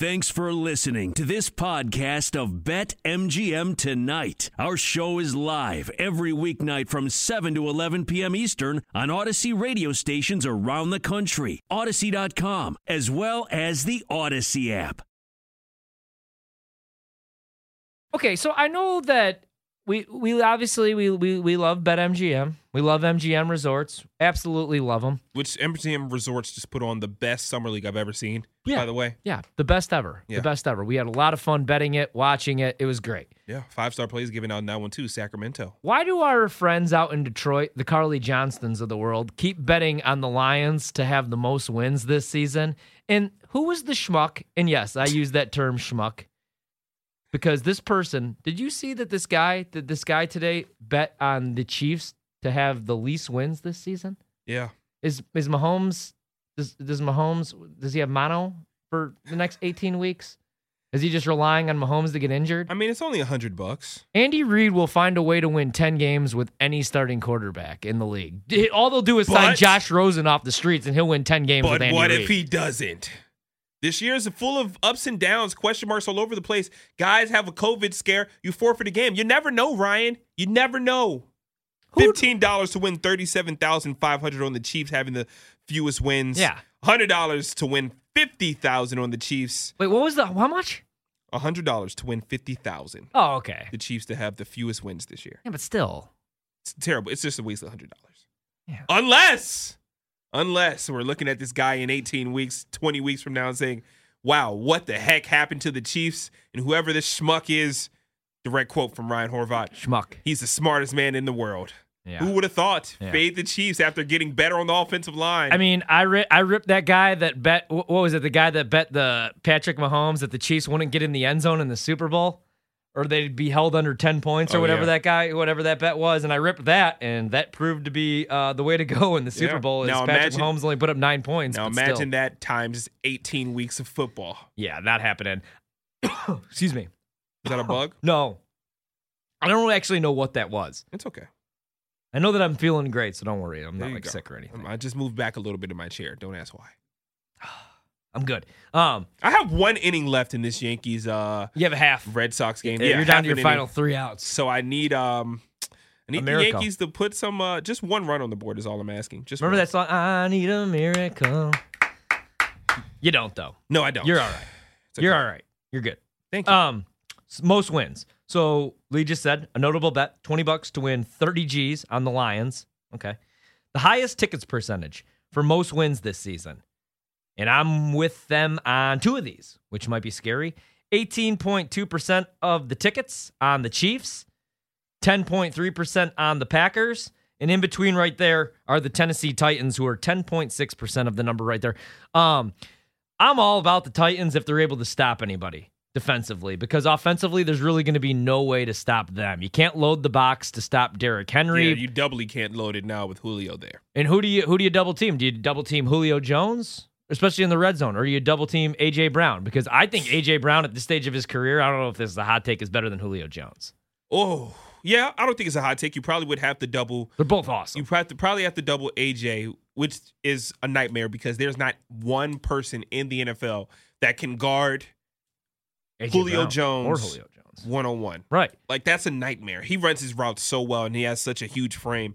Thanks for listening to this podcast of BetMGM Tonight. Our show is live every weeknight from 7 to 11 p.m. Eastern on Odyssey radio stations around the country, Odyssey.com, as well as the Odyssey app. Okay, so I know that we obviously love BetMGM. We love MGM Resorts. Absolutely love them. Which MGM Resorts just put on the best summer league I've ever seen, by the way. Yeah, the best ever. Yeah. The best ever. We had a lot of fun betting it, watching it. It was great. Yeah, five-star plays given out in that one, too, Sacramento. Why do our friends out in Detroit, the Carly Johnstons of the world, keep betting on the Lions to have the most wins this season? And who was the schmuck? And, yes, I use that term schmuck. Because this person, did you see that this guy today bet on the Chiefs to have the least wins this season? Yeah. Is Mahomes, does he have mono for the next 18 weeks? Is he just relying on Mahomes to get injured? I mean, it's only $100. Andy Reid will find a way to win 10 games with any starting quarterback in the league. All they'll do is sign Josh Rosen off the streets, and he'll win 10 games with Andy Reid. But what if he doesn't? This year is full of ups and downs, question marks all over the place. Guys have a COVID scare. You forfeit a game. You never know, Ryan. You never know. $15 to win $37,500 on the Chiefs having the fewest wins. Yeah. $100 to win $50,000 on the Chiefs. Wait, what was the how much? $100 to win $50,000. Oh, okay. The Chiefs to have the fewest wins this year. Yeah, but still. It's terrible. It's just a waste of $100. Yeah. Unless we're looking at this guy in 18 weeks, 20 weeks from now and saying, wow, what the heck happened to the Chiefs? And whoever this schmuck is, direct quote from Ryan Horvath. Schmuck. He's the smartest man in the world. Yeah. Who would have thought? Yeah. Fade the Chiefs after getting better on the offensive line. I mean, I ripped that guy that bet, what was it? The guy that bet the Patrick Mahomes that the Chiefs wouldn't get in the end zone in the Super Bowl. Or they'd be held under 10 points or whatever that bet was. And I ripped that, and that proved to be the way to go in the Super Bowl. Now Patrick Mahomes only put up 9 points. Now imagine still. That times 18 weeks of football. Yeah, not happening. Excuse me. Is that a bug? No. I don't really actually know what that was. It's okay. I know that I'm feeling great, so don't worry. I'm not sick or anything. I just moved back a little bit in my chair. Don't ask why. I'm good. I have one inning left in this Yankees. You have a half Red Sox game. Yeah, you're down to your final 3 outs. So I need the Yankees to put some just one run on the board is all I'm asking. Just remember that song. I need a miracle. You don't though. No, I don't. You're all right. Okay. You're all right. You're good. Thank you. Most wins. So Lee just said a notable bet: $20 to win 30 G's on the Lions. Okay, the highest tickets percentage for most wins this season. And I'm with them on 2 of these, which might be scary. 18.2% of the tickets on the Chiefs, 10.3% on the Packers, and in between right there are the Tennessee Titans, who are 10.6% of the number right there. I'm all about the Titans if they're able to stop anybody defensively, because offensively there's really going to be no way to stop them. You can't load the box to stop Derrick Henry. Yeah, you doubly can't load it now with Julio there. And who do you double team? Do you double team Julio Jones? Especially in the red zone, or you double team AJ Brown? Because I think AJ Brown at this stage of his career, I don't know if this is a hot take, is better than Julio Jones. Oh, yeah, I don't think it's a hot take. You probably would have to double. They're both awesome. You probably have to double AJ, which is a nightmare because there's not one person in the NFL that can guard Julio Jones one-on-one. Right. Like, that's a nightmare. He runs his routes so well, and he has such a huge frame.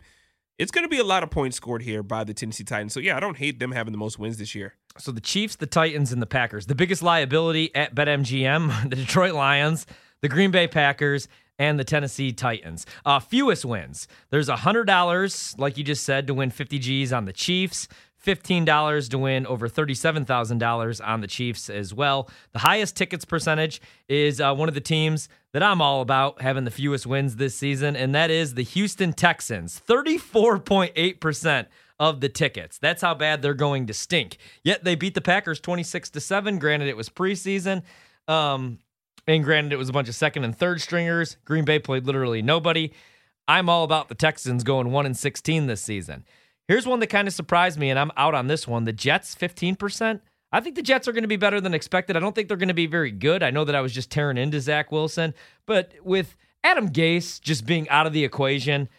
It's going to be a lot of points scored here by the Tennessee Titans. So, yeah, I don't hate them having the most wins this year. So the Chiefs, the Titans, and the Packers. The biggest liability at BetMGM, the Detroit Lions, the Green Bay Packers, and the Tennessee Titans. Fewest wins. There's $100, like you just said, to win 50 G's on the Chiefs. $15 to win over $37,000 on the Chiefs as well. The highest tickets percentage is one of the teams that I'm all about having the fewest wins this season, and that is the Houston Texans. 34.8% of the tickets. That's how bad they're going to stink. Yet they beat the Packers 26-7. Granted, it was preseason, and granted, it was a bunch of second and third stringers. Green Bay played literally nobody. I'm all about the Texans going 1-16 this season. Here's one that kind of surprised me, and I'm out on this one. The Jets, 15%. I think the Jets are going to be better than expected. I don't think they're going to be very good. I know that I was just tearing into Zach Wilson, but with Adam Gase just being out of the equation,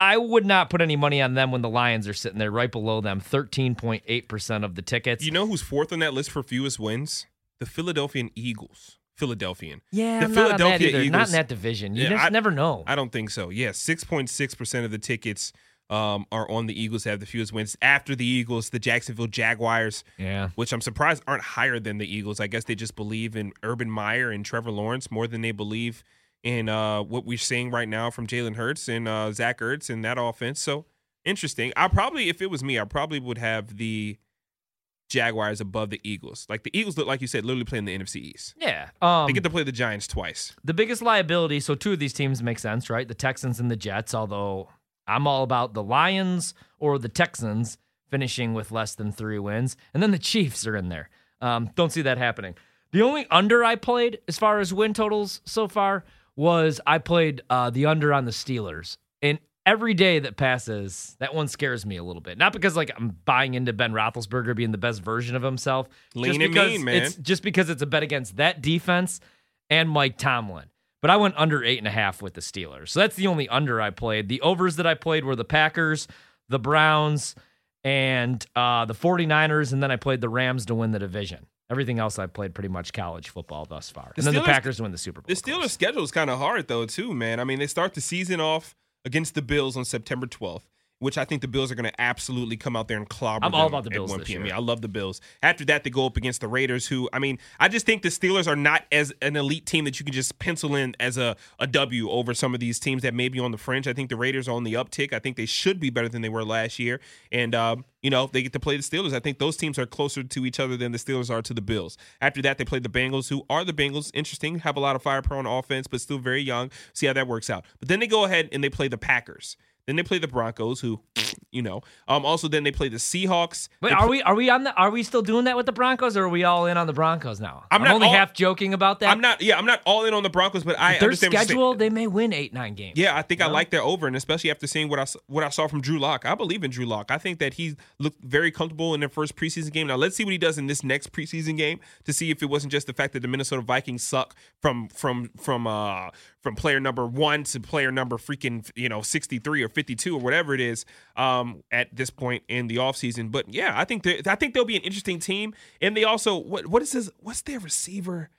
I would not put any money on them when the Lions are sitting there right below them, 13.8% of the tickets. You know who's 4th on that list for fewest wins? the Philadelphia Eagles. Yeah, I'm not on that either. Eagles, not in that division. You just never know. I don't think so. Yeah, 6.6% of the tickets are on the Eagles to have the fewest wins. After the Eagles, the Jacksonville Jaguars, which I'm surprised aren't higher than the Eagles. I guess they just believe in Urban Meyer and Trevor Lawrence more than they believe in what we're seeing right now from Jalen Hurts and Zach Ertz and that offense. So, interesting. I probably, if it was me, I probably would have the Jaguars above the Eagles. Like, the Eagles look, like you said, literally playing the NFC East. Yeah. They get to play the Giants twice. The biggest liability, so two of these teams make sense, right? The Texans and the Jets, although I'm all about the Lions or the Texans finishing with less than 3 wins. And then the Chiefs are in there. Don't see that happening. The only under I played as far as win totals so far was I played the under on the Steelers. And every day that passes, that one scares me a little bit. Not because like I'm buying into Ben Roethlisberger being the best version of himself. Lean and mean, man. It's just because it's a bet against that defense and Mike Tomlin. But I went under 8.5 with the Steelers. So that's the only under I played. The overs that I played were the Packers, the Browns, and the 49ers, and then I played the Rams to win the division. Everything else I played pretty much college football thus far. And then the Packers win the Super Bowl. The Steelers' schedule is kind of hard, though, too, man. I mean, they start the season off against the Bills on September 12th, which I think the Bills are going to absolutely come out there and clobber them. I'm all about the Bills this year. I love the Bills. After that, they go up against the Raiders, who, I mean, I just think the Steelers are not as an elite team that you can just pencil in as a W over some of these teams that may be on the fringe. I think the Raiders are on the uptick. I think they should be better than they were last year. And, you know, they get to play the Steelers. I think those teams are closer to each other than the Steelers are to the Bills. After that, they play the Bengals, who are the Bengals. Interesting, have a lot of firepower on offense, but still very young. See how that works out. But then they go ahead and they play the Packers. Then they play the Broncos, who, you know. Also, then they play the Seahawks. Wait, are we still doing that with the Broncos, or are we all in on the Broncos now? I'm only half joking about that. I'm not all in on the Broncos, but I understand. Their schedule, they may win 8-9 games. Yeah, I think I like their over, and especially after seeing what I saw from Drew Lock. I believe in Drew Lock. I think that he looked very comfortable in their first preseason game. Now let's see what he does in this next preseason game to see if it wasn't just the fact that the Minnesota Vikings suck from player number 1 to player number 63 or 52 or whatever it is at this point in the offseason. But yeah, I think they'll be an interesting team. And they also what's their receiver?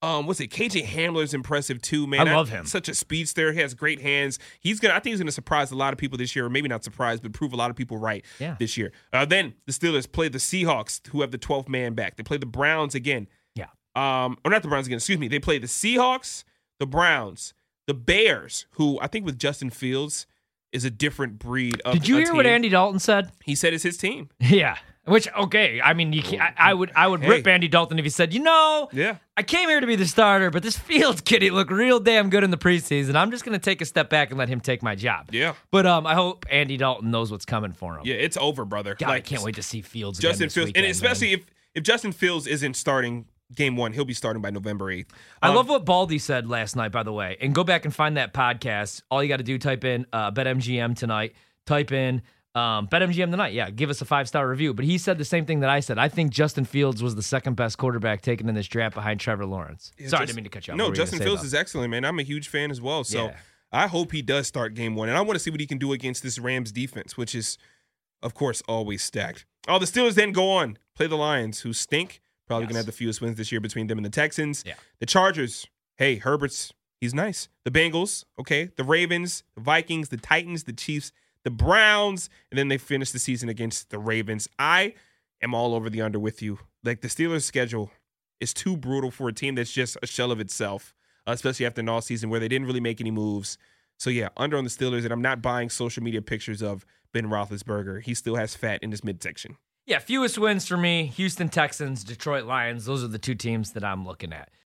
What's it? KJ Hamler's impressive too, man. I love him. Such a speedster. He has great hands. I think he's gonna surprise a lot of people this year, or maybe not surprise, but prove a lot of people right this year. Then the Steelers play the Seahawks, who have the 12th man back. They play the Browns again. Yeah. Or not the Browns again, excuse me. They play the Seahawks, the Browns, the Bears, who I think with Justin Fields is a different breed of. Did you hear what Andy Dalton said? He said it's his team. Yeah. Which, okay, I mean, you can't, I would rip Andy Dalton if he said, I came here to be the starter, but this Fields kid, he looked real damn good in the preseason. I'm just going to take a step back and let him take my job. Yeah. But I hope Andy Dalton knows what's coming for him. Yeah, it's over, brother. God, I can't wait to see Fields again this weekend, and especially if Justin Fields isn't starting Game 1, he'll be starting by November 8th. I love what Baldy said last night, by the way. And go back and find that podcast. All you got to do, type in BetMGM Tonight. Type in BetMGM Tonight. Yeah, give us a 5-star review. But he said the same thing that I said. I think Justin Fields was the second-best quarterback taken in this draft behind Trevor Lawrence. Yeah, sorry, I didn't mean to cut you off. No, Justin Fields is excellent, man. I'm a huge fan as well. So I hope he does start Game 1. And I want to see what he can do against this Rams defense, which is, of course, always stacked. Oh, the Steelers then go on, play the Lions, who stink. Probably going to have the fewest wins this year between them and the Texans. Yeah. The Chargers, hey, Herbert's, he's nice. The Bengals, okay. The Ravens, the Vikings, the Titans, the Chiefs, the Browns, and then they finish the season against the Ravens. I am all over the under with you. Like, the Steelers' schedule is too brutal for a team that's just a shell of itself, especially after an all-season where they didn't really make any moves. So, yeah, under on the Steelers, and I'm not buying social media pictures of Ben Roethlisberger. He still has fat in his midsection. Yeah, fewest wins for me, Houston Texans, Detroit Lions. Those are the two teams that I'm looking at.